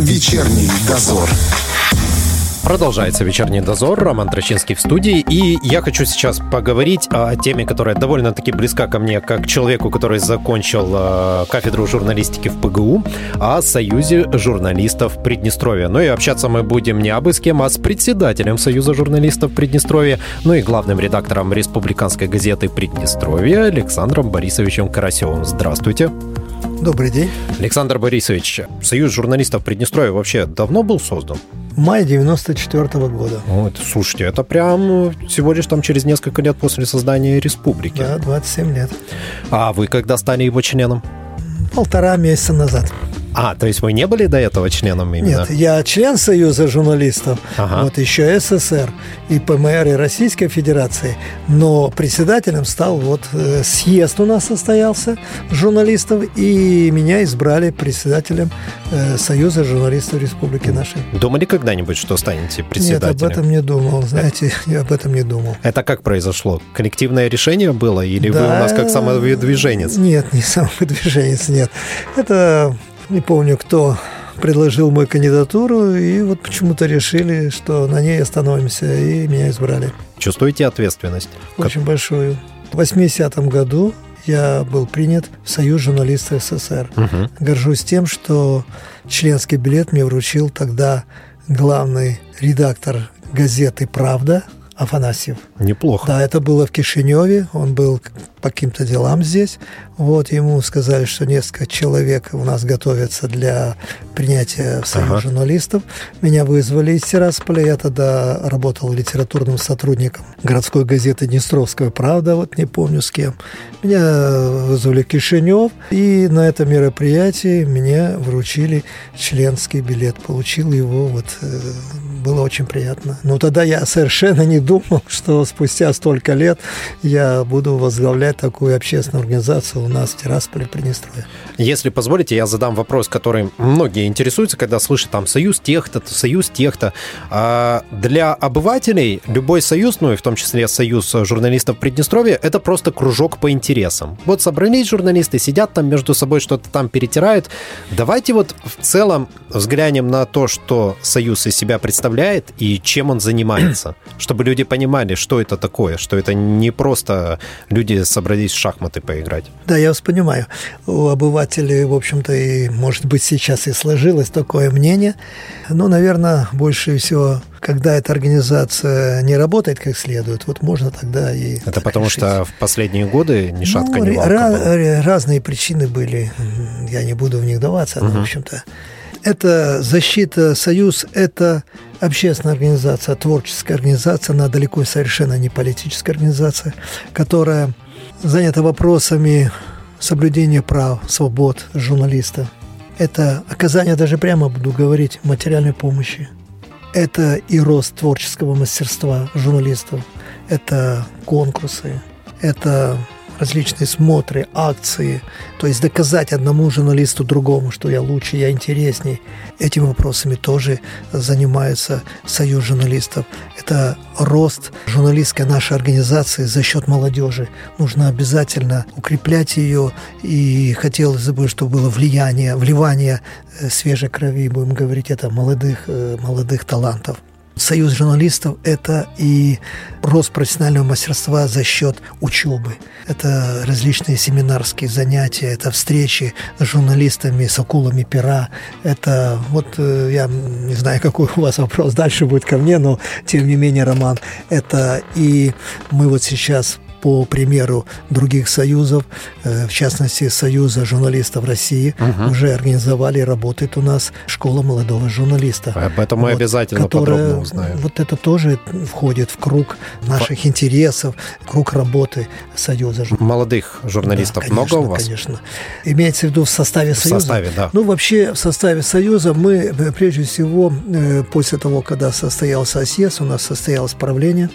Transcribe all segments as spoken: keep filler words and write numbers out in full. Вечерний дозор. Продолжается «Вечерний дозор». Роман Трачинский в студии. И я хочу сейчас поговорить о теме, которая довольно-таки близка ко мне, как человеку, который закончил э, кафедру журналистики в ПГУ, о Союзе журналистов Приднестровья. Ну и общаться мы будем не абы с кем, а с председателем Союза журналистов Приднестровья, ну и главным редактором Республиканской газеты Приднестровья Александром Борисовичем Карасёвым. Здравствуйте. Добрый день. Александр Борисович, Союз журналистов Приднестровья вообще давно был создан? Май девяносто четвёртого года. Вот, слушайте, это прям всего лишь там через несколько лет после создания республики. Да, двадцать семь лет. А вы когда стали его членом? Полтора месяца назад. А, то есть вы не были до этого членом именно? Нет, я член Союза журналистов, ага. Вот еще СССР, и ПМР, и Российской Федерации, но председателем стал вот съезд у нас состоялся журналистов, и меня избрали председателем Союза журналистов Республики нашей. Думали когда-нибудь, что станете председателем? Нет, об этом не думал, знаете, я об этом не думал. Это как произошло? Коллективное решение было, или да, вы у нас как самовыдвиженец? Нет, не самовыдвиженец, нет. Это... Не помню, кто предложил мою кандидатуру, и вот почему-то решили, что на ней остановимся, и меня избрали. Чувствуете ответственность? Очень как... большую. В восьмидесятом году я был принят в Союз журналистов СССР. Угу. Горжусь тем, что членский билет мне вручил тогда главный редактор газеты «Правда» Афанасьев. Неплохо. Да, это было в Кишиневе, он был по каким-то делам здесь. Вот, ему сказали, что несколько человек у нас готовятся для принятия в Союз ага. журналистов. Меня вызвали из Тирасполя, я тогда работал литературным сотрудником городской газеты «Днестровская правда», вот не помню с кем. Меня вызвали в Кишинев, и на этом мероприятии мне вручили членский билет. Получил его, вот, было очень приятно. Но тогда я совершенно не думал, что спустя столько лет я буду возглавлять такую общественную организацию у нас в Тирасполе, Приднестровье. Если позволите, я задам вопрос, который многие интересуются, когда слышат там «союз тех-то», «союз тех-то». А для обывателей любой союз, ну и в том числе Союз журналистов Приднестровья, это просто кружок по интересам. Вот собрались журналисты, сидят там между собой, что-то там перетирают. Давайте вот в целом взглянем на то, что союз из себя представляет и чем он занимается, чтобы люди понимали, что это такое, что это не просто люди собрались в шахматы поиграть. Да, я вас понимаю. У обывателей, в общем-то, и, может быть, сейчас и сложилось такое мнение. Но, наверное, больше всего, когда эта организация не работает как следует, вот можно тогда и... Это так потому решить. Что в последние годы ни шатка, ну, ни валка ра- разные причины были. Я не буду в них вдаваться, но, угу. в общем-то... Это защита, союз, это общественная организация, творческая организация, она далеко совершенно не политическая организация, которая занята вопросами соблюдения прав, свобод журналиста. Это оказание, даже прямо буду говорить, материальной помощи. Это и рост творческого мастерства журналистов, это конкурсы, это... различные смотры, акции, то есть доказать одному журналисту другому, что я лучше, я интересней. Этими вопросами тоже занимается Союз журналистов. Это рост журналистской нашей организации за счет молодежи. Нужно обязательно укреплять ее, и хотелось бы, чтобы было влияние, вливание свежей крови, будем говорить, это молодых, молодых талантов. Союз журналистов – это и рост профессионального мастерства за счет учебы. Это различные семинарские занятия, это встречи с журналистами, с акулами пера. Это вот, я не знаю, какой у вас вопрос дальше будет ко мне, но тем не менее, Роман, это и мы вот сейчас... по примеру других союзов, в частности, Союза журналистов России, угу. уже организовали, работает у нас школа молодого журналиста. Об этом мы вот, обязательно которая, подробно узнаем. Вот это тоже входит в круг наших Ф... интересов, круг работы Союза журналистов. Молодых журналистов, да, конечно, много у вас? Конечно. Имеется в виду в составе в Союза? В составе, да. Ну, вообще, в составе Союза мы, прежде всего, после того, когда состоялся съезд, у нас состоялось правление.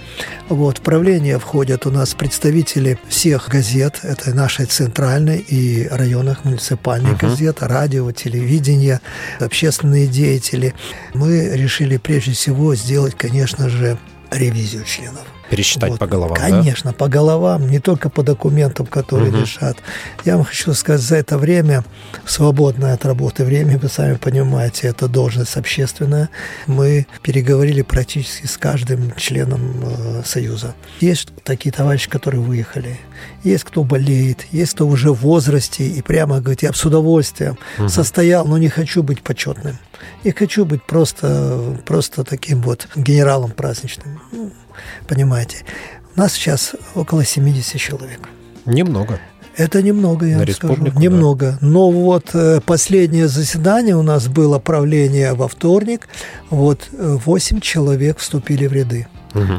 Вот, в правление входят у нас представители представители всех газет, это нашей центральной и районных муниципальных uh-huh. газет, радио, телевидение, общественные деятели. Мы решили прежде всего сделать, конечно же, ревизию членов. пересчитать вот, по головам, конечно, да? По головам, не только по документам, которые угу. лежат. Я вам хочу сказать, за это время, свободное от работы время, вы сами понимаете, это должность общественная, мы переговорили практически с каждым членом э, Союза. Есть такие товарищи, которые выехали, есть кто болеет, есть кто уже в возрасте, и прямо говорит, я с удовольствием угу. состоял, но не хочу быть почетным. Я хочу быть просто, просто таким вот генералом праздничным. Ну, понимаете, у нас сейчас около семьдесят человек. Немного. Это немного, я вам скажу. Немного. Да. Но вот последнее заседание у нас было правление во вторник. Вот восемь человек вступили в ряды.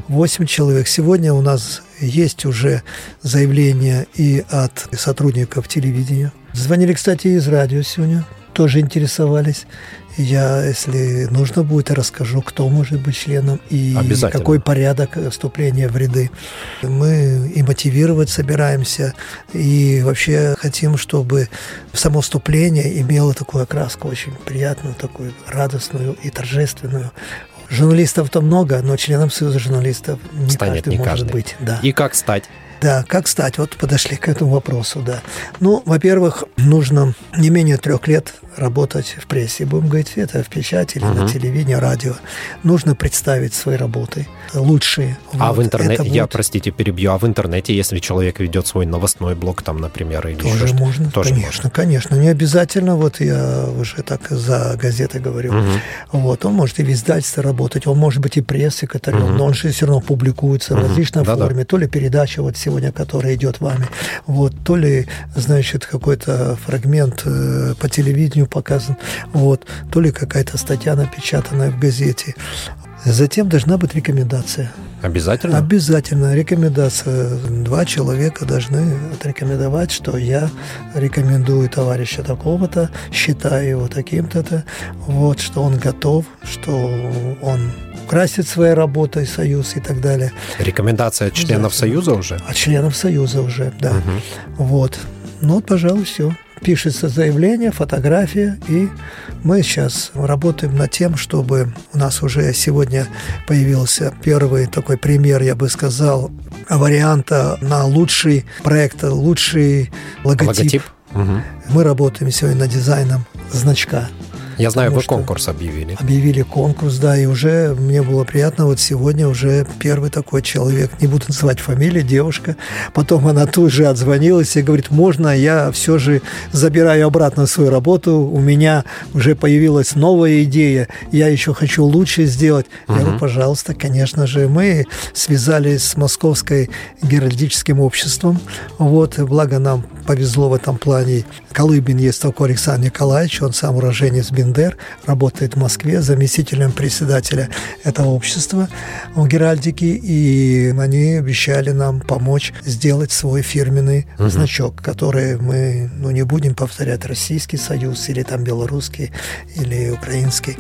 восемь человек. Сегодня у нас есть уже заявления и от сотрудников телевидения. Звонили, кстати, из радио сегодня. Тоже интересовались. Я, если нужно будет, расскажу, кто может быть членом и какой порядок вступления в ряды. Мы и мотивировать собираемся, и вообще хотим, чтобы само вступление имело такую окраску очень приятную, такую радостную и торжественную. Журналистов-то много, но членом Союза журналистов не станет каждый не может каждый. Быть. Да. И как стать? Да, как стать? Вот подошли к этому вопросу, да. Ну, во-первых, нужно не менее трех лет работать в прессе. Будем говорить, это в печати или uh-huh. на телевидении, радио. Нужно представить свои работы лучшие. А вот, в интернете, я, будет... простите, перебью, а в интернете, если человек ведет свой новостной блог, там, например, или тоже что-то? Можно, тоже конечно, можно, конечно. Не обязательно, вот я уже так за газеты говорю. Uh-huh. Вот, он может и в издательстве работать, он может быть и пресс-секретарем, uh-huh. но он же все равно публикуется uh-huh. в различной да-да. форме, то ли передача вот сегодня, которая идет вами, вот, то ли, значит, какой-то фрагмент э, по телевидению показан, вот, то ли какая-то статья напечатанная в газете. Затем должна быть рекомендация. Обязательно? Обязательно. Рекомендация. Два человека должны отрекомендовать, что я рекомендую товарища такого-то, считаю его таким-то, вот, что он готов, что он украсит своей работой Союз и так далее. Рекомендация от членов Союза уже? От членов Союза уже, да. Угу. Вот. Ну, вот, пожалуй, все. Пишется заявление, фотография, и мы сейчас работаем над тем, чтобы у нас уже сегодня появился первый такой пример, я бы сказал, варианта на лучший проект, лучший логотип. логотип? Угу. Мы работаем сегодня над дизайном значка. Я знаю, вы конкурс объявили. Объявили конкурс, да, и уже мне было приятно, вот сегодня уже первый такой человек, не буду называть фамилию, девушка, потом она тут же отзвонилась и говорит, можно я все же забираю обратно свою работу, у меня уже появилась новая идея, я еще хочу лучше сделать. Угу. Я говорю, пожалуйста, конечно же, мы связались с Московским Геральдическим Обществом, вот, благо нам повезло в этом плане. Колыбин есть такой Александр Николаевич, он сам уроженец Бенковского, работает в Москве заместителем председателя этого общества в Геральдике, и они обещали нам помочь сделать свой фирменный угу. значок, который мы, ну, не будем повторять российский союз или там белорусский или украинский.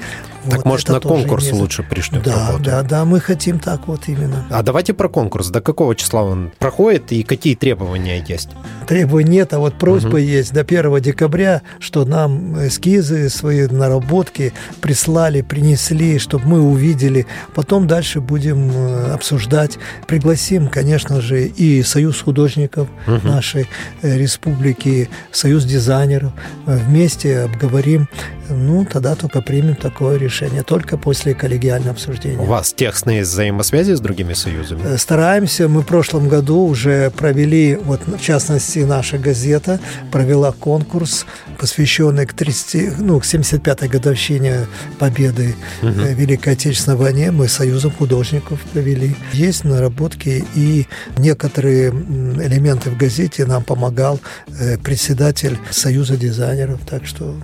Так вот, может на конкурс не... лучше пришлют да, работу? Да, да, мы хотим так вот именно. А давайте про конкурс. До какого числа он проходит и какие требования есть? Требований нет, а вот просьба угу. есть до первого декабря, что нам эскизы свои наработки прислали, принесли, чтобы мы увидели. Потом дальше будем обсуждать. Пригласим, конечно же, и Союз художников угу. нашей республики, Союз дизайнеров. Вместе обговорим. Ну, тогда только примем такое решение, только после коллегиального обсуждения. У вас тесные взаимосвязи с другими союзами? Стараемся. Мы в прошлом году уже провели, вот, в частности, наша газета провела конкурс, посвященный к, тридцати, ну, к семьдесят пятой годовщине победы угу. в Великой Отечественной войне. Мы Союзом художников провели. Есть наработки, и некоторые элементы в газете нам помогал председатель Союза дизайнеров, так что...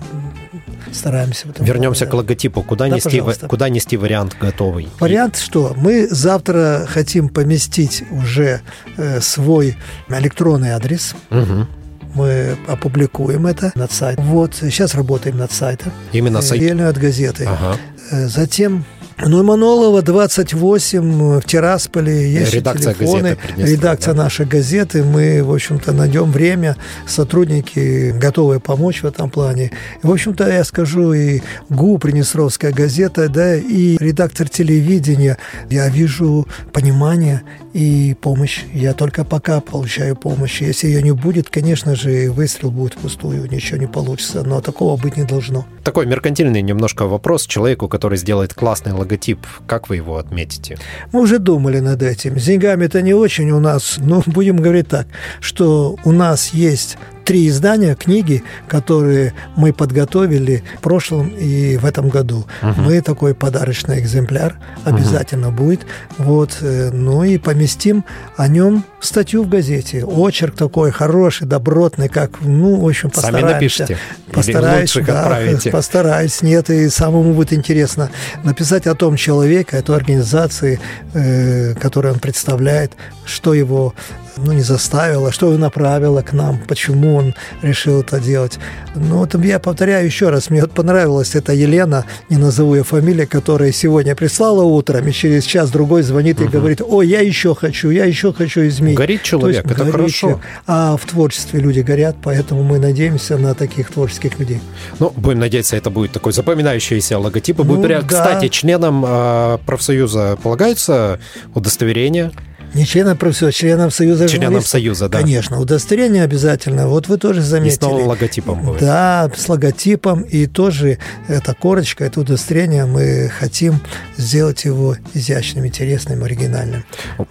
Стараемся. Вернемся году, к да. логотипу. Куда, да, нести, куда нести вариант готовый? Вариант что? Мы завтра хотим поместить уже э, свой электронный адрес. Угу. Мы опубликуем это над сайтом. Вот, сейчас работаем над сайтом. Именно сайт? Отдельно от газеты. Ага. Затем Ну и Мануйлова, двадцать восемь, в Тирасполе есть редакция телефоны, редакция да. нашей газеты. Мы, в общем-то, найдем время, сотрудники готовы помочь в этом плане. В общем-то, я скажу, и ГУ, Приднестровская газета, да, и редактор телевидения. Я вижу понимание и помощь. Я только пока получаю помощь. Если ее не будет, конечно же, выстрел будет впустую, ничего не получится. Но такого быть не должно. Такой меркантильный немножко вопрос человеку, который сделает классный логотип. Как вы его отметите? Мы уже думали над этим. С деньгами это не очень у нас. Но будем говорить так, что у нас есть три издания, книги, которые мы подготовили в прошлом и в этом году. Uh-huh. Мы такой подарочный экземпляр обязательно uh-huh. будет. Вот, ну и поместим о нем статью в газете. Очерк такой хороший, добротный, как, ну, в общем, постараемся. Сами напишите. Постараюсь, лучше, да, постараюсь, нет, и самому будет интересно написать о том человеке, о той организации, э, которую он представляет, что его, ну, не заставило, что его направило к нам, почему он решил это делать. Ну, вот я повторяю еще раз, мне вот понравилась эта Елена, не назову ее фамилию, которая сегодня прислала утром, и через час-другой звонит и угу. говорит: «О, я еще хочу, я еще хочу изменить». Горит человек, есть, это горючее. Хорошо. А в творчестве люди горят, поэтому мы надеемся на таких творческих людей. Ну, будем надеяться, это будет такой запоминающийся логотип. Ну, будет... да. Кстати, членам э, профсоюза полагается удостоверение? Не членам профсоюза, а членам Союза журналистов. Членам Союза, да. Конечно, удостоверение обязательно. Вот вы тоже заметили. И с новым логотипом будет. Да, с логотипом. И тоже эта корочка, это удостоверение, мы хотим сделать его изящным, интересным, оригинальным.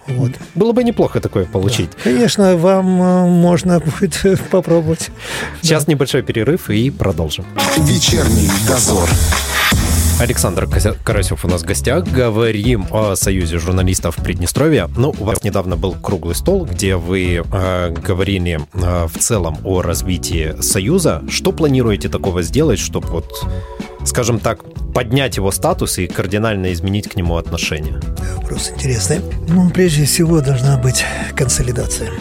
Вот. Было бы неплохо такое получить. Да. Конечно, вам можно будет попробовать. Сейчас да. небольшой перерыв и продолжим. Вечерний дозор. Александр Карасёв у нас в гостях. Говорим о Союзе журналистов Приднестровья. Ну, у вас недавно был круглый стол, где вы э, говорили э, в целом о развитии Союза. Что планируете такого сделать, чтобы, вот, скажем так, поднять его статус и кардинально изменить к нему отношение? Вопрос интересный. Ну, прежде всего, должна быть консолидация.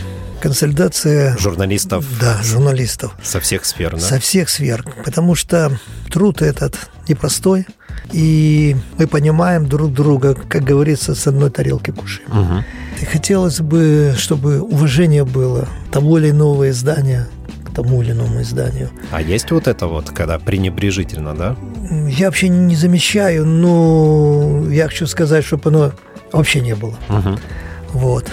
Консолидация журналистов. Да, журналистов. Со всех сфер, да? Со всех сфер. Потому что труд этот непростой, и мы понимаем друг друга, как говорится, с одной тарелки кушаем. Угу. И хотелось бы, чтобы уважение было тому или иному изданию, к тому или иному изданию. А есть вот это вот, когда пренебрежительно, да? Я вообще не замечаю, но я хочу сказать, чтобы оно вообще не было. Угу. Вот.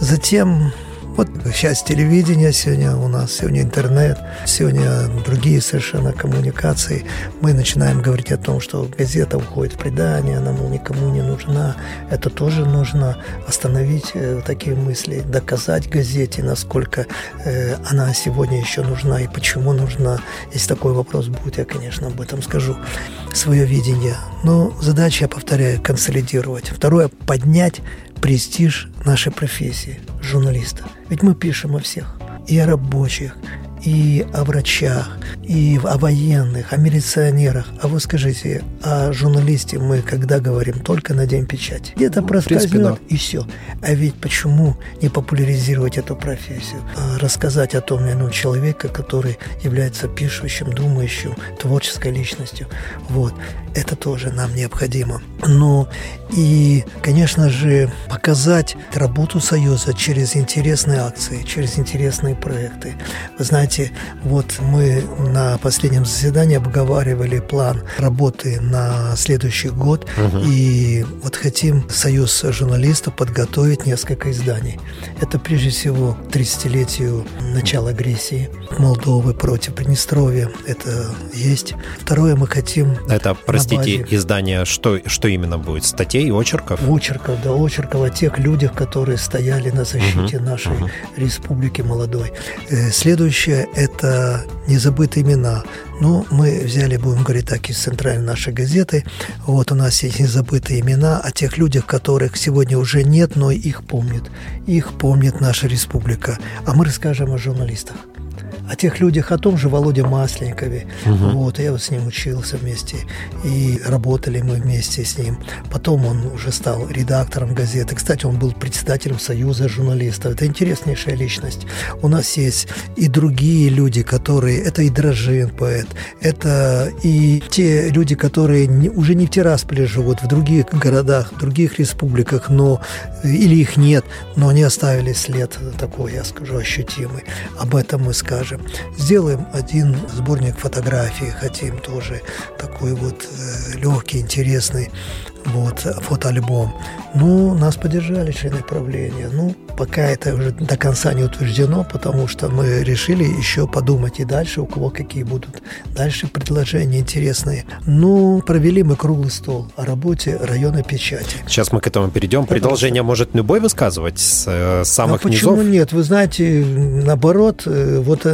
Затем... Вот сейчас телевидение сегодня у нас, сегодня интернет, сегодня другие совершенно коммуникации. Мы начинаем говорить о том, что газета уходит в предание, она никому не нужна. Это тоже нужно остановить, э, такие мысли, доказать газете, насколько э, она сегодня еще нужна и почему нужна. Если такой вопрос будет, я, конечно, об этом скажу, свое видение. Но задача, я повторяю, консолидировать. Второе – поднять престиж нашей профессии, журналиста. Ведь мы пишем о всех. И о рабочих, и о врачах, и о военных, о милиционерах. А вы скажите, о журналисте мы когда говорим? Только на День печати. Где-то проскользнет, да. и все. А ведь почему не популяризировать эту профессию? А рассказать о том или ином человеке, который является пишущим, думающим, творческой личностью. Вот. Это тоже нам необходимо. Но и, конечно же, показать работу Союза через интересные акции, через интересные проекты. Вы знаете, вот мы на последнем заседании обговаривали план работы на следующий год. Угу. И вот хотим Союз журналистов подготовить несколько изданий. Это прежде всего к тридцатилетию начала агрессии Молдовы против Приднестровья. Это есть. Второе, мы хотим... Это, простите, издание, что, что именно будет? Статей, очерков? Очерков, да, очерков о тех людях, которые стояли на защите угу. нашей угу. республики молодой. Следующее – это незабытые имена. Ну, мы взяли, будем говорить так, из центральной нашей газеты. Вот у нас есть незабытые имена о тех людях, которых сегодня уже нет, но их помнит. Их помнит наша республика. А мы расскажем о журналистах. о тех людях, о том же Володе Масленникове. Угу. Вот, я вот с ним учился вместе, и работали мы вместе с ним. Потом он уже стал редактором газеты. Кстати, он был председателем Союза журналистов. Это интереснейшая личность. У нас есть и другие люди, которые... Это и Дрожжин, поэт. Это и те люди, которые не, уже не в Тирасполе живут, в других городах, в других республиках, но... Или их нет, но они оставили след такой, я скажу, ощутимый. Об этом мы скажем. Сделаем один сборник фотографий, хотим тоже такой вот э, легкий, интересный вот, фотоальбом. Ну, нас поддержали члены правления. Ну, пока это уже до конца не утверждено, потому что мы решили еще подумать и дальше, у кого какие будут дальше предложения интересные. Ну, провели мы круглый стол о работе района печати. Сейчас мы к этому перейдем. Потому Предложение что... может любой высказывать с самых а низов? Почему нет? Вы знаете, наоборот, вот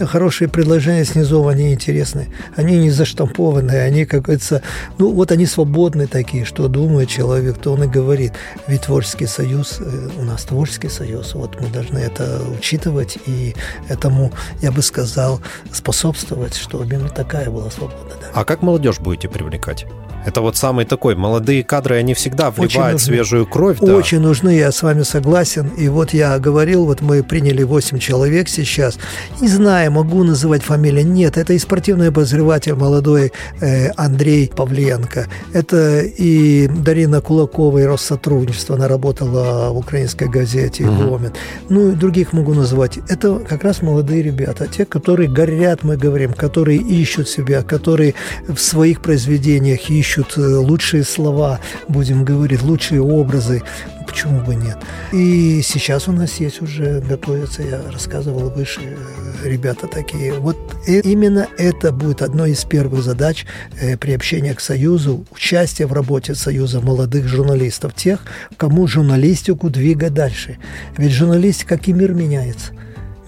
хорошие предложения с низов, они интересны. Они не заштампованные, они, как говорится, ну, вот они свободные такие, что думает человек, то он и говорит. Ведь творческий союз, у нас творческий союз, вот мы должны это учитывать и этому, я бы сказал, способствовать, чтобы именно такая была свобода. Да. А как молодежь будете привлекать? Это вот самый такой, молодые кадры, они всегда вливают свежую кровь. Да. Очень нужны, я с вами согласен. И вот я говорил, вот мы приняли восемь человек сейчас. Не знаю, могу называть фамилии. Нет, это и спортивный обозреватель молодой э, Андрей Павленко. Это и Дарина Кулакова, и Россотрудничество. Она работала в украинской газете «Гомин». Mm-hmm. Ну, и других могу назвать. Это как раз молодые ребята. Те, которые горят, мы говорим, которые ищут себя, которые в своих произведениях ищут. Ищут лучшие слова, будем говорить, лучшие образы. Почему бы нет? И сейчас у нас есть уже, готовятся, я рассказывал выше, ребята такие. Вот именно это будет одной из первых задач приобщения к Союзу, участия в работе Союза молодых журналистов, тех, кому журналистику двигать дальше. Ведь журналистика, как и мир, меняется.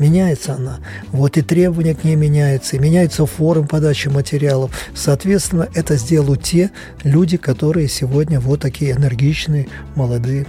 Меняется она. Вот и требования к ней меняются, и меняются формы подачи материалов. Соответственно, это сделают те люди, которые сегодня вот такие энергичные, молодые.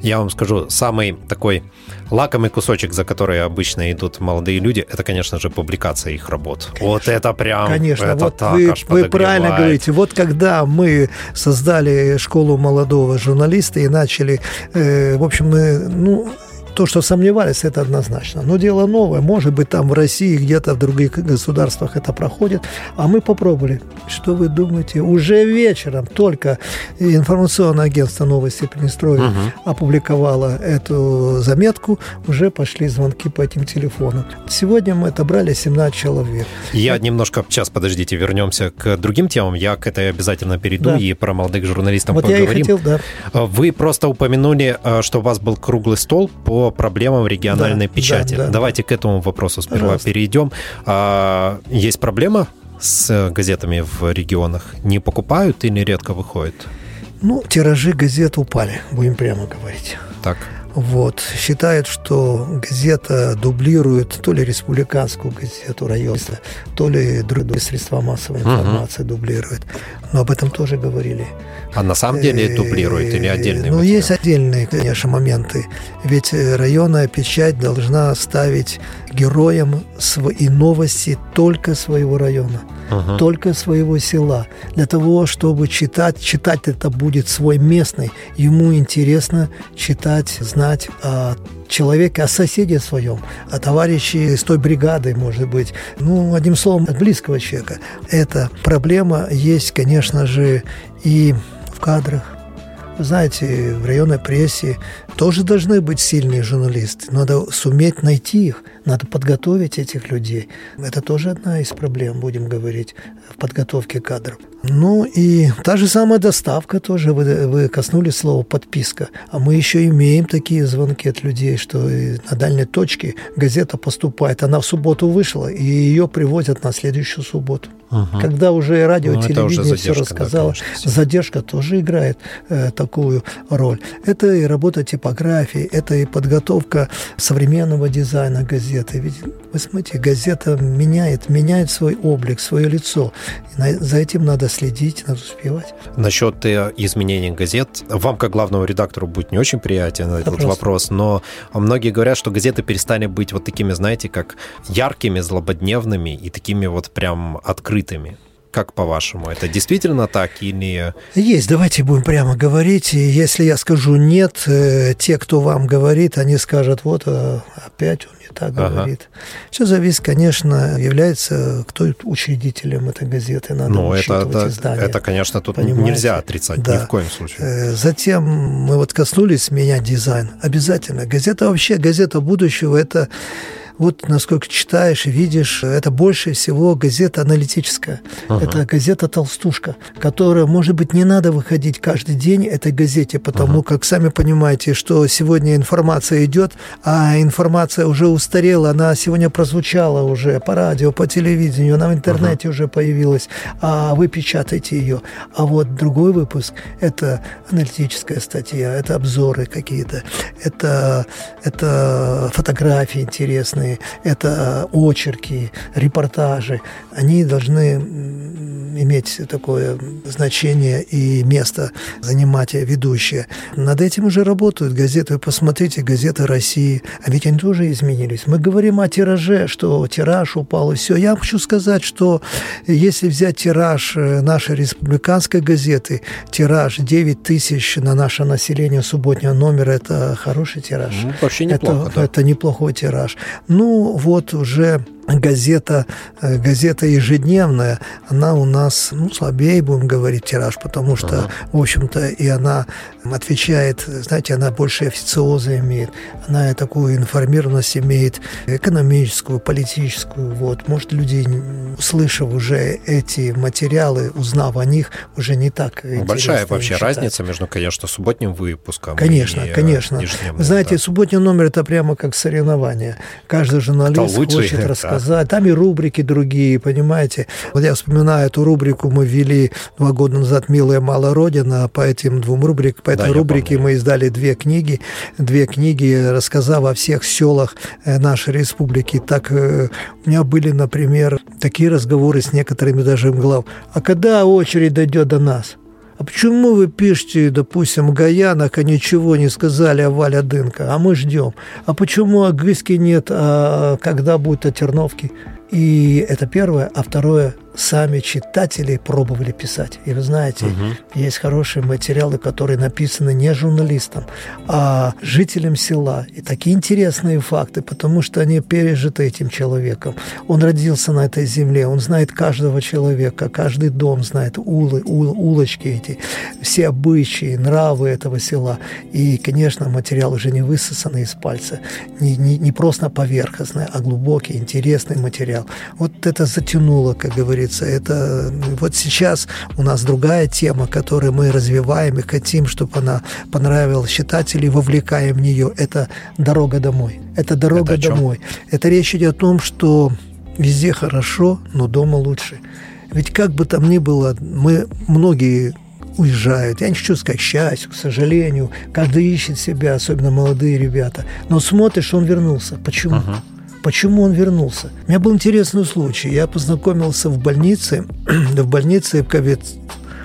Я вам скажу, самый такой лакомый кусочек, за который обычно идут молодые люди, это, конечно же, публикация их работ. Конечно. Вот это прям... Конечно, это вот так, вы, вы правильно говорите. Вот когда мы создали школу молодого журналиста и начали... Э, в общем, мы... Ну, то, что сомневались, это однозначно. Но дело новое. Может быть, там в России, где-то в других государствах это проходит. А мы попробовали. Что вы думаете? Уже вечером только информационное агентство «Новости Приднестровья» угу. опубликовало эту заметку. Уже пошли звонки по этим телефонам. Сегодня мы отобрали семнадцать человек. Я и... немножко... Сейчас, подождите, вернемся к другим темам. Я к этой обязательно перейду да. и про молодых журналистов вот поговорим. Я и хотел, да. Вы просто упомянули, что у вас был круглый стол по проблемам региональной да, печати. Да, да, Давайте да. к этому вопросу сперва Пожалуйста. перейдем. А, есть проблема с газетами в регионах? Не покупают или редко выходят? Ну, тиражи газет упали, будем прямо говорить. Так. Вот. Считают, что газета дублирует то ли республиканскую газету района, то ли другие средства массовой информации угу. дублируют. Но об этом тоже говорили. А на самом деле дублирует или отдельные? Ну, есть отдельные, конечно, моменты. Ведь районная печать должна ставить героям свои новости только своего района, угу. только своего села. Для того, чтобы читать, читать это будет свой местный. Ему интересно читать, знать о человеке, о соседе своем, о товарище из той бригады, может быть. Ну, одним словом, от близкого человека. Эта проблема есть, конечно же, и в кадрах. Вы знаете, в районной прессе тоже должны быть сильные журналисты. Надо суметь найти их, надо подготовить этих людей. Это тоже одна из проблем, будем говорить, в подготовке кадров. Ну и та же самая доставка тоже. Вы, вы коснулись слова «подписка». А мы еще имеем такие звонки от людей, что на дальней точке газета поступает. Она в субботу вышла, и ее привозят на следующую субботу. Угу. Когда уже радио, ну, телевидение уже все рассказало. Да, конечно, все. Задержка тоже играет э, такую роль. Это и работа типа типографии, это и подготовка современного дизайна газеты. Ведь, вы смотрите, газета меняет, меняет свой облик, свое лицо. И за этим надо следить, надо успевать. Насчет изменений газет, вам, как главному редактору, будет не очень приятен этот вопрос. вопрос, но многие говорят, что газеты перестали быть вот такими, знаете, как яркими, злободневными и такими вот прям открытыми. Как по-вашему, это действительно так или... Есть, давайте будем прямо говорить. И если я скажу «нет», те, кто вам говорит, они скажут: вот, опять он не так ага. говорит. Все зависит, конечно, является кто учредителем этой газеты. Надо ну, учитывать это, издание. Это, конечно, тут понимаете? Нельзя отрицать, да. ни в коем случае. Затем мы вот коснулись менять дизайн. Обязательно. Газета вообще, газета будущего – это... Вот насколько читаешь и видишь, это больше всего газета аналитическая. Ага. Это газета-толстушка, которая, может быть, не надо выходить каждый день этой газете, потому ага. как, сами понимаете, что сегодня информация идет, а информация уже устарела, она сегодня прозвучала уже по радио, по телевидению, она в интернете ага. уже появилась, а вы печатаете ее. А вот другой выпуск – это аналитическая статья, это обзоры какие-то, это, это фотографии интересные, это очерки, репортажи. Они должны иметь такое значение и место занимать ведущие. Над этим уже работают газеты. Вы посмотрите, газеты России. А ведь они тоже изменились. Мы говорим о тираже, что тираж упал и все. Я хочу сказать, что если взять тираж нашей республиканской газеты, тираж девять тысяч на наше население субботнего номера, это хороший тираж. Ну, вообще неплохо, это, да. это неплохой тираж. Ну, вот уже газета, газета ежедневная, она у нас, ну, слабее, будем говорить, тираж, потому что, ага. в общем-то, и она отвечает, знаете, она больше официоза имеет, она такую информированность имеет, экономическую, политическую, вот. Может, люди, услышав уже эти материалы, узнав о них, уже не так интересно. Большая вообще читать. Разница между, конечно, субботним выпуском конечно, и конечно. Вы знаете, да. субботний номер – это прямо как соревнование. Каждый журналист хочет рассказать. Там и рубрики другие, понимаете. Вот я вспоминаю эту рубрику, мы ввели два года назад «Милая малая родина», по этим двум рубрикам. По этой да, рубрике мы издали две книги. Две книги, рассказав о всех селах нашей республики. Так у меня были, например, такие разговоры с некоторыми даже мглав. А когда очередь дойдет до нас? А почему вы пишете, допустим, Гаянок, а ничего не сказали о Вале Дынко? А мы ждем. А почему о Агыски нет, а когда будет о Терновке? И это первое. А второе, сами читатели пробовали писать. И вы знаете, угу. есть хорошие материалы, которые написаны не журналистам, а жителям села. И такие интересные факты, потому что они пережиты этим человеком. Он родился на этой земле, он знает каждого человека, каждый дом знает, улы, ул, улочки эти, все обычаи, нравы этого села. И, конечно, материал уже не высосанный из пальца, не, не, не просто поверхностный, а глубокий, интересный материал. Вот это затянуло, как говорится. Это вот сейчас у нас другая тема, которую мы развиваем и хотим, чтобы она понравилась читателям, вовлекаем в нее. Это дорога домой. Это дорога это домой. Это речь идет о том, что везде хорошо, но дома лучше. Ведь как бы там ни было, мы многие уезжают. Я не хочу сказать, к счастью, к сожалению. Каждый ищет себя, особенно молодые ребята. Но смотришь, он вернулся. Почему? Uh-huh. Почему он вернулся? У меня был интересный случай. Я познакомился в больнице, в больнице, в ковид,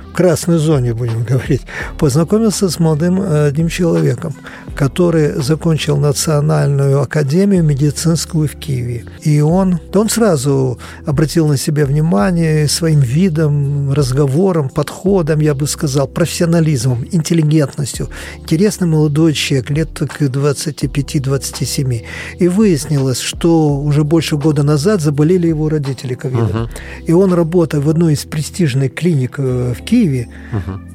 в красной зоне, будем говорить, познакомился с молодым одним человеком, который закончил Национальную академию медицинскую в Киеве. И он, он сразу обратил на себя внимание своим видом, разговором, подходом, я бы сказал, профессионализмом, интеллигентностью. Интересный молодой человек, лет к двадцати пяти - двадцати семи. И выяснилось, что уже больше года назад заболели его родители ковидом. Uh-huh. И он, работая в одной из престижных клиник в Киеве, Uh-huh.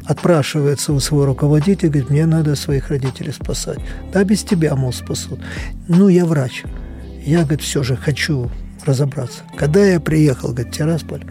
отпрашивается у своего руководителя, говорит: мне надо своих родителей спасать. Да, без тебя, мол, спасут. Ну, я врач. Я, говорит, все же хочу разобраться. Когда я приехал, говорит, в Тирасполь,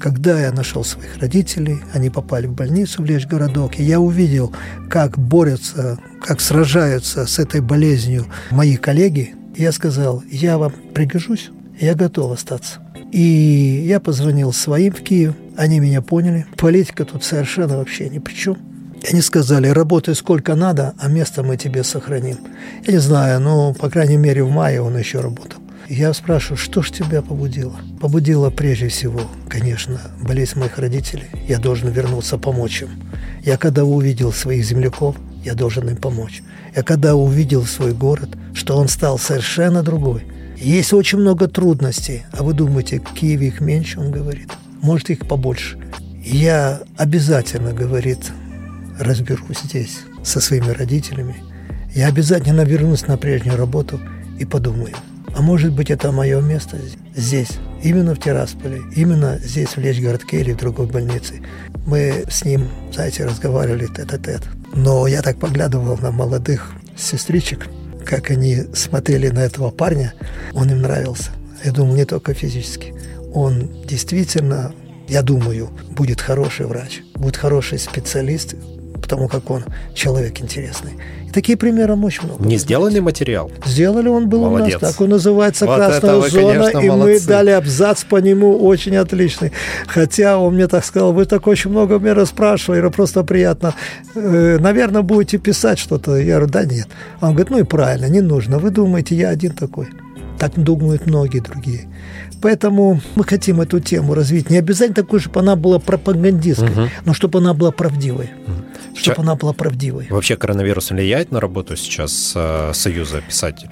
когда я нашел своих родителей, они попали в больницу, в лечгородок, и я увидел, как борются, как сражаются с этой болезнью мои коллеги, я сказал: я вам пригожусь, я готов остаться. И я позвонил своим в Киев, они меня поняли. Политика тут совершенно вообще ни при чем. И они сказали, работай сколько надо, а место мы тебе сохраним. Я не знаю, но, по крайней мере, в мае он еще работал. Я спрашиваю, что ж тебя побудило? Побудило прежде всего, конечно, болезнь моих родителей. Я должен вернуться помочь им. Я когда увидел своих земляков, я должен им помочь. Я когда увидел свой город, что он стал совершенно другой. Есть очень много трудностей, а вы думаете, в Киеве их меньше, он говорит. Может, их побольше. Я обязательно, говорит, разберусь здесь со своими родителями. Я обязательно вернусь на прежнюю работу и подумаю. А может быть, это мое место здесь, именно в Тирасполе, именно здесь, в Лечгородке или в другой больнице. Мы с ним, знаете, разговаривали тет-а-тет. Но я так поглядывал на молодых сестричек, как они смотрели на этого парня. Он им нравился. Я думал, не только физически. Он действительно, я думаю, будет хороший врач, будет хороший специалист, потому как он человек интересный. И такие примеры очень много. Не сделали материал? Сделали, он был молодец. У нас. Так он называется вот «Красная вы, зона», конечно, и молодцы. Мы дали абзац по нему очень отличный. Хотя он мне так сказал, вы так очень много меня расспрашивали, просто приятно. Наверное, будете писать что-то. Я говорю, да нет. Он говорит, ну и правильно, не нужно. Вы думаете, я один такой. Так думают многие другие. Поэтому мы хотим эту тему развить. Не обязательно такой, чтобы она была пропагандистской, угу. но чтобы она была правдивой. Угу. Чтобы Ча... она была правдивой. Вообще коронавирус влияет на работу сейчас э, Союза писателей?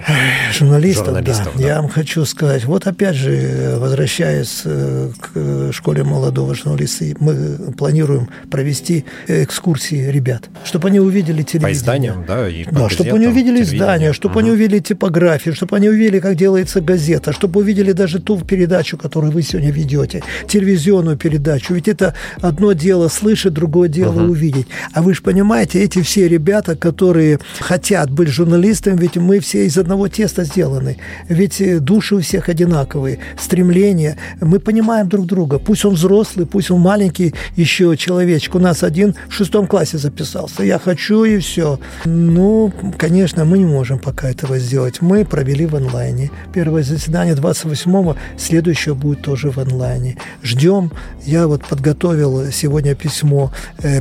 Журналистов, Журналистов да. да. Я вам хочу сказать. Вот опять же, возвращаясь к школе молодого журналиста, мы планируем провести экскурсии ребят, чтобы они увидели телевидение. По изданиям, да? И по да, газетам, чтобы они увидели издания, чтобы угу. они увидели типографию, чтобы они увидели, как делать газета, чтобы увидели даже ту передачу, которую вы сегодня ведете, телевизионную передачу. Ведь это одно дело слышать, другое дело uh-huh. увидеть. А вы же понимаете, эти все ребята, которые хотят быть журналистами, ведь мы все из одного теста сделаны. Ведь души у всех одинаковые, стремления. Мы понимаем друг друга. Пусть он взрослый, пусть он маленький еще человечек. У нас один в шестом классе записался. Я хочу и все. Ну, конечно, мы не можем пока этого сделать. Мы провели в онлайне. Первое заседание двадцать восьмого, следующее будет тоже в онлайне. Ждем. Я вот подготовил сегодня письмо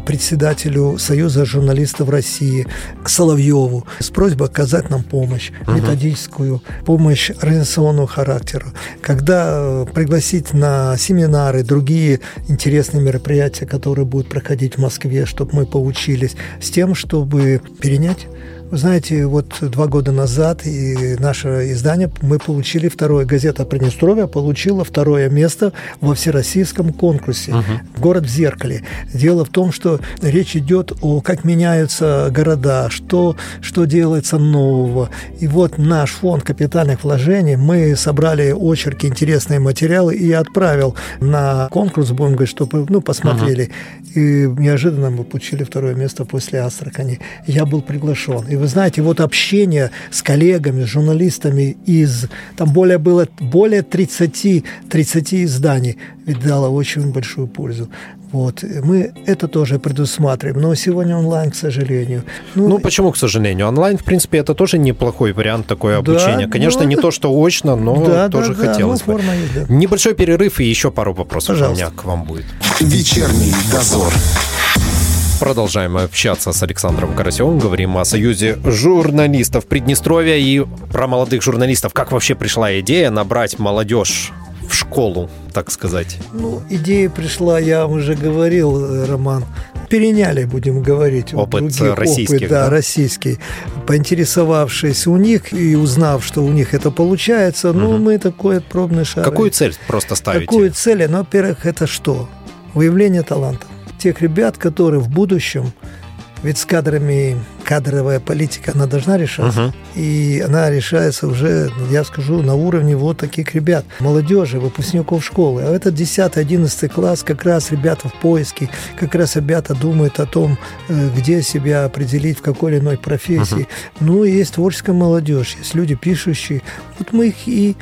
председателю Союза журналистов России к Соловьеву с просьбой оказать нам помощь, uh-huh. методическую помощь организационного характера. Когда пригласить на семинары, другие интересные мероприятия, которые будут проходить в Москве, чтобы мы поучились, с тем, чтобы перенять. Вы знаете, вот два года назад и наше издание, мы получили второе, газета Приднестровья получила второе место во всероссийском конкурсе uh-huh. «Город в зеркале». Дело в том, что речь идет о как меняются города, что, что делается нового. И вот наш фонд капитальных вложений, мы собрали очерки, интересные материалы и отправил на конкурс, будем говорить, чтобы ну, посмотрели. Uh-huh. И неожиданно мы получили второе место после Астрахани. Я был приглашен. И вы знаете, вот общение с коллегами, с журналистами из... Там более было более тридцати, тридцати изданий, ведь дало очень большую пользу. Вот. Мы это тоже предусматриваем. Но сегодня онлайн, к сожалению. Ну, ну почему, к сожалению? Онлайн, в принципе, это тоже неплохой вариант такое обучение. Да, Конечно, ну, не это... то, что очно, но да, тоже да, хотелось да, ну, бы. Есть, да. Небольшой перерыв и еще пару вопросов Пожалуйста. У меня к вам будет. Вечерний дозор. Продолжаем общаться с Александром Карасёвым. Говорим о Союзе журналистов Приднестровья и про молодых журналистов. Как вообще пришла идея набрать молодежь в школу, так сказать? Ну, идея пришла, я вам уже говорил, Роман. Переняли, будем говорить, опыт российский, опыт, да, да, российский. Поинтересовавшись у них и узнав, что у них это получается, угу. ну, мы такой пробный шар. Какую цель просто ставите? Какую цель? Ну, во-первых, это что? Выявление талантов. Тех ребят, которые в будущем, ведь с кадрами кадровая политика, она должна решаться. Uh-huh. И она решается уже, я скажу, на уровне вот таких ребят. Молодежи, выпускников школы. А это десятый-одиннадцатый класс, как раз ребята в поиске, как раз ребята думают о том, где себя определить, в какой или иной профессии. Uh-huh. Ну, есть творческая молодежь, есть люди пишущие. Вот мы их и...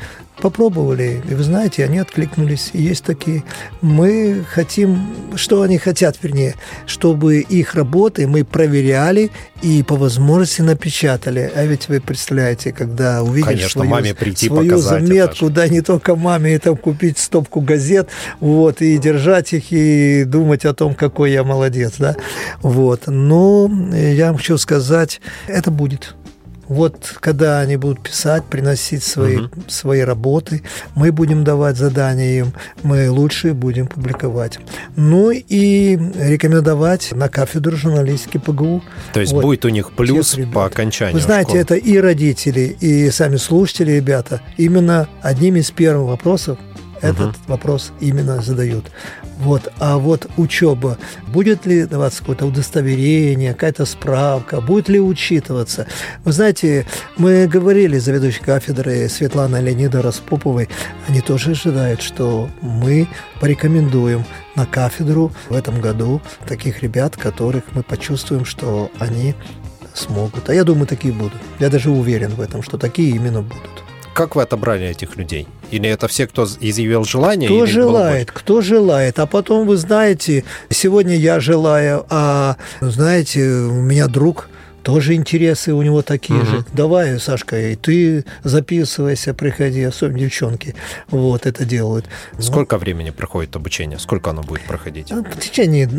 попробовали, и вы знаете, они откликнулись, и есть такие. Мы хотим, что они хотят, вернее, чтобы их работы мы проверяли и по возможности напечатали. А ведь вы представляете, когда увидишь, конечно, свою, маме прийти свою показать заметку, это да, не только маме, это купить стопку газет, вот, и держать их, и думать о том, какой я молодец, да, вот. Но я вам хочу сказать, это будет. Вот когда они будут писать, приносить свои, uh-huh. свои работы, мы будем давать задания им, мы лучшие будем публиковать. Ну и рекомендовать на кафедру журналистики ПГУ. То есть вот, будет у них плюс по окончанию. Вы знаете, школы. Это и родители, и сами слушатели, ребята, именно одним из первых вопросов этот uh-huh. вопрос именно задают. Вот. А вот учеба, будет ли даваться какое-то удостоверение, какая-то справка, будет ли учитываться? Вы знаете, мы говорили с заведующей кафедрой Светланой Леонидовной Распоповой, они тоже ожидают, что мы порекомендуем на кафедру в этом году таких ребят, которых мы почувствуем, что они смогут. А я думаю, такие будут. Я даже уверен в этом, что такие именно будут. Как вы отобрали этих людей? Или это все, кто изъявил желание? Кто желает, кто желает. А потом, вы знаете, сегодня я желаю, а, знаете, у меня друг, тоже интересы у него такие угу. же. Давай, Сашка, и ты записывайся, приходи, особенно девчонки. Вот это делают. Сколько ну, времени проходит обучение? Сколько оно будет проходить? В течение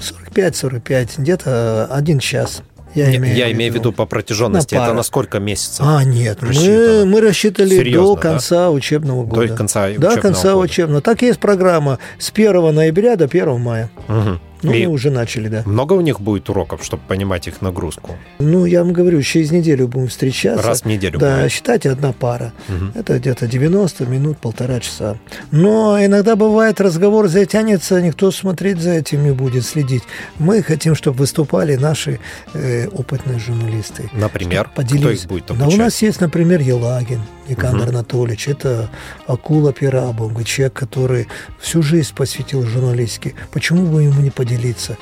сорок пять сорок пять, где-то один час. Я, я, имею, я имею в виду по протяженности. На это на сколько месяцев? А, нет. Мы, мы рассчитывали серьезно, до конца да? учебного года. До конца учебного До конца года. учебного. Так есть программа с первого ноября до первого мая. Угу. Ну, и мы уже начали, да. Много у них будет уроков, чтобы понимать их нагрузку? Ну, я вам говорю, через неделю будем встречаться. Раз в неделю. Да, будет. Считайте, одна пара. Угу. Это где-то девяносто минут, полтора часа. Но иногда бывает, разговор затянется, никто смотреть за этим не будет, следить. Мы хотим, чтобы выступали наши э, опытные журналисты. Например? Кто их будет обучать? Да, у нас есть, например, Елагин Никандр угу. Анатольевич. Это акула пираба, человек, который всю жизнь посвятил журналистике. Почему бы ему не поделиться? делиться,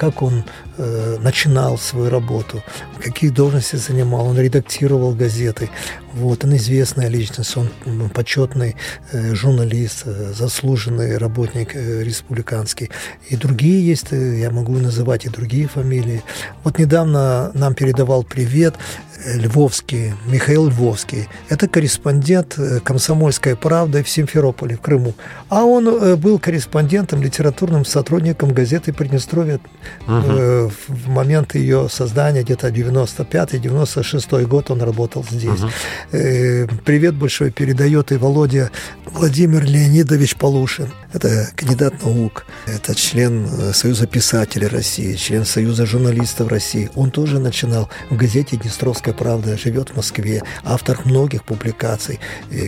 как он начинал свою работу, какие должности занимал, он редактировал газеты. Вот, он известная личность, он почетный журналист, заслуженный работник республиканский. И другие есть, я могу называть и другие фамилии. Вот недавно нам передавал привет Львовский, Михаил Львовский. Это корреспондент «Комсомольской правды» в Симферополе, в Крыму. А он был корреспондентом, литературным сотрудником газеты «Приднестровье» uh-huh. в момент ее создания, где-то девяносто пятый девяносто шестой год он работал здесь. Uh-huh. Привет большой передает и Володя Владимир Леонидович Полушин. Это кандидат наук, это член Союза писателей России, член Союза журналистов России. Он тоже начинал в газете «Днестровская правда», живет в Москве, автор многих публикаций,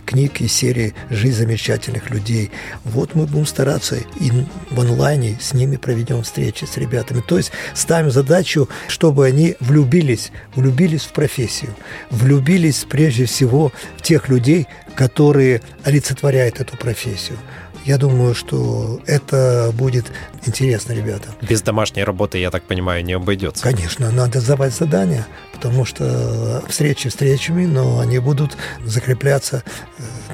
книг и серии «Жизнь замечательных людей». Вот мы будем стараться и в онлайне с ними проведем встречи с ребятами. То есть ставим задачу, чтобы они влюбились, влюбились в профессию, влюбились прежде всего в тех людей, которые олицетворяют эту профессию. Я думаю, что это будет интересно, ребята. Без домашней работы, я так понимаю, не обойдется. Конечно, надо задавать задания, потому что встречи встречами, но они будут закрепляться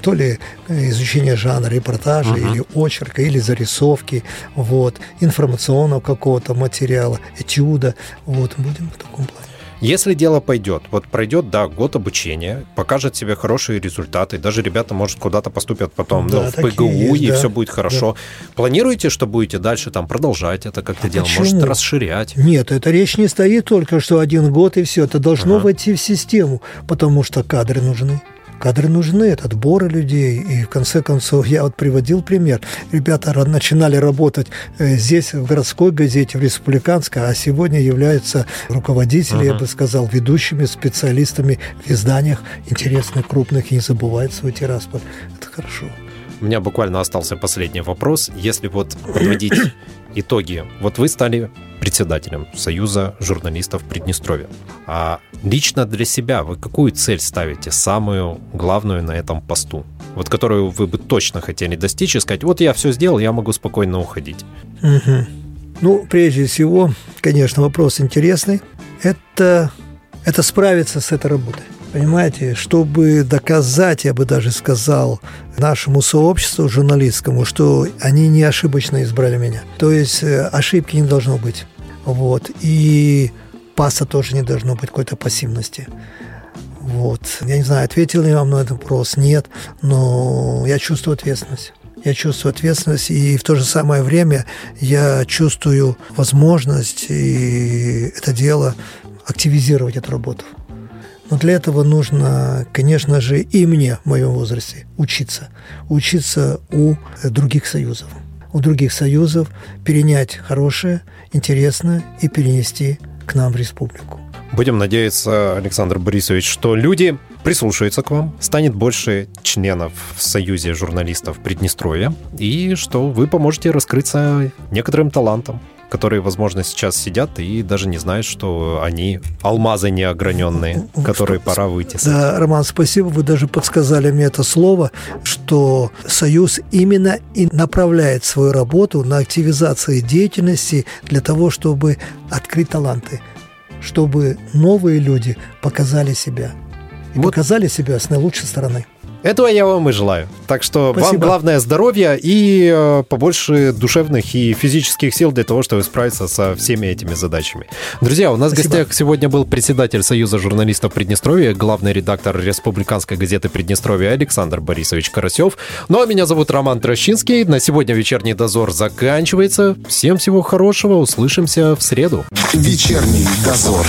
то ли изучение жанра репортажа, uh-huh. или очерка, или зарисовки, вот, информационного какого-то материала, этюда. Вот, будем в таком плане. Если дело пойдет, вот пройдет, да, год обучения, покажет себе хорошие результаты, даже ребята, может, куда-то поступят потом да, ну, в ПГУ, есть, и да. все будет хорошо. Да. Планируете, что будете дальше там продолжать это как-то а дело? Почему? Может, расширять? Нет, это речь не стоит только, что один год и все. Это должно ага. войти в систему, потому что кадры нужны. Кадры нужны, это отборы людей. И в конце концов, я вот приводил пример. Ребята начинали работать здесь, в городской газете, в республиканской, а сегодня являются руководители, uh-huh. я бы сказал, ведущими специалистами в изданиях интересных, крупных, и не забывают свой Тирасполь. Это хорошо. У меня буквально остался последний вопрос. Если вот подводить итоги, вот вы стали председателем Союза журналистов Приднестровья. А лично для себя вы какую цель ставите, самую главную на этом посту? Вот которую вы бы точно хотели достичь и сказать, вот я все сделал, я могу спокойно уходить. Угу. Ну, прежде всего, конечно, вопрос интересный. Это, это справиться с этой работой. Понимаете, чтобы доказать, я бы даже сказал, нашему сообществу журналистскому, что они не ошибочно избрали меня. То есть ошибки не должно быть. Вот. И паса тоже не должно быть, какой-то пассивности. Вот. Я не знаю, ответил ли я вам на этот вопрос, нет, но я чувствую ответственность. Я чувствую ответственность, и в то же самое время я чувствую возможность и это дело активизировать, эту работу. Но для этого нужно, конечно же, и мне в моем возрасте учиться. Учиться у других союзов. У других союзов перенять хорошее, интересное и перенести к нам в республику. Будем надеяться, Александр Борисович, что люди прислушаются к вам, станет больше членов в Союзе журналистов Приднестровья, и что вы поможете раскрыться некоторым талантам, которые, возможно, сейчас сидят и даже не знают, что они алмазы неограненные, которые пора вытеснить. Да, Роман, спасибо, вы даже подсказали мне это слово, что Союз именно и направляет свою работу на активизацию деятельности для того, чтобы открыть таланты, чтобы новые люди показали себя. И вот. Показали себя с наилучшей стороны. Этого я вам и желаю. Так что спасибо. Вам главное здоровья и побольше душевных и физических сил для того, чтобы справиться со всеми этими задачами. Друзья, у нас спасибо. В гостях сегодня был председатель Союза журналистов Приднестровья, главный редактор Республиканской газеты Приднестровья Александр Борисович Карасёв. Ну а меня зовут Роман Трачинский. На сегодня «Вечерний дозор» заканчивается. Всем всего хорошего. Услышимся в среду. «Вечерний дозор».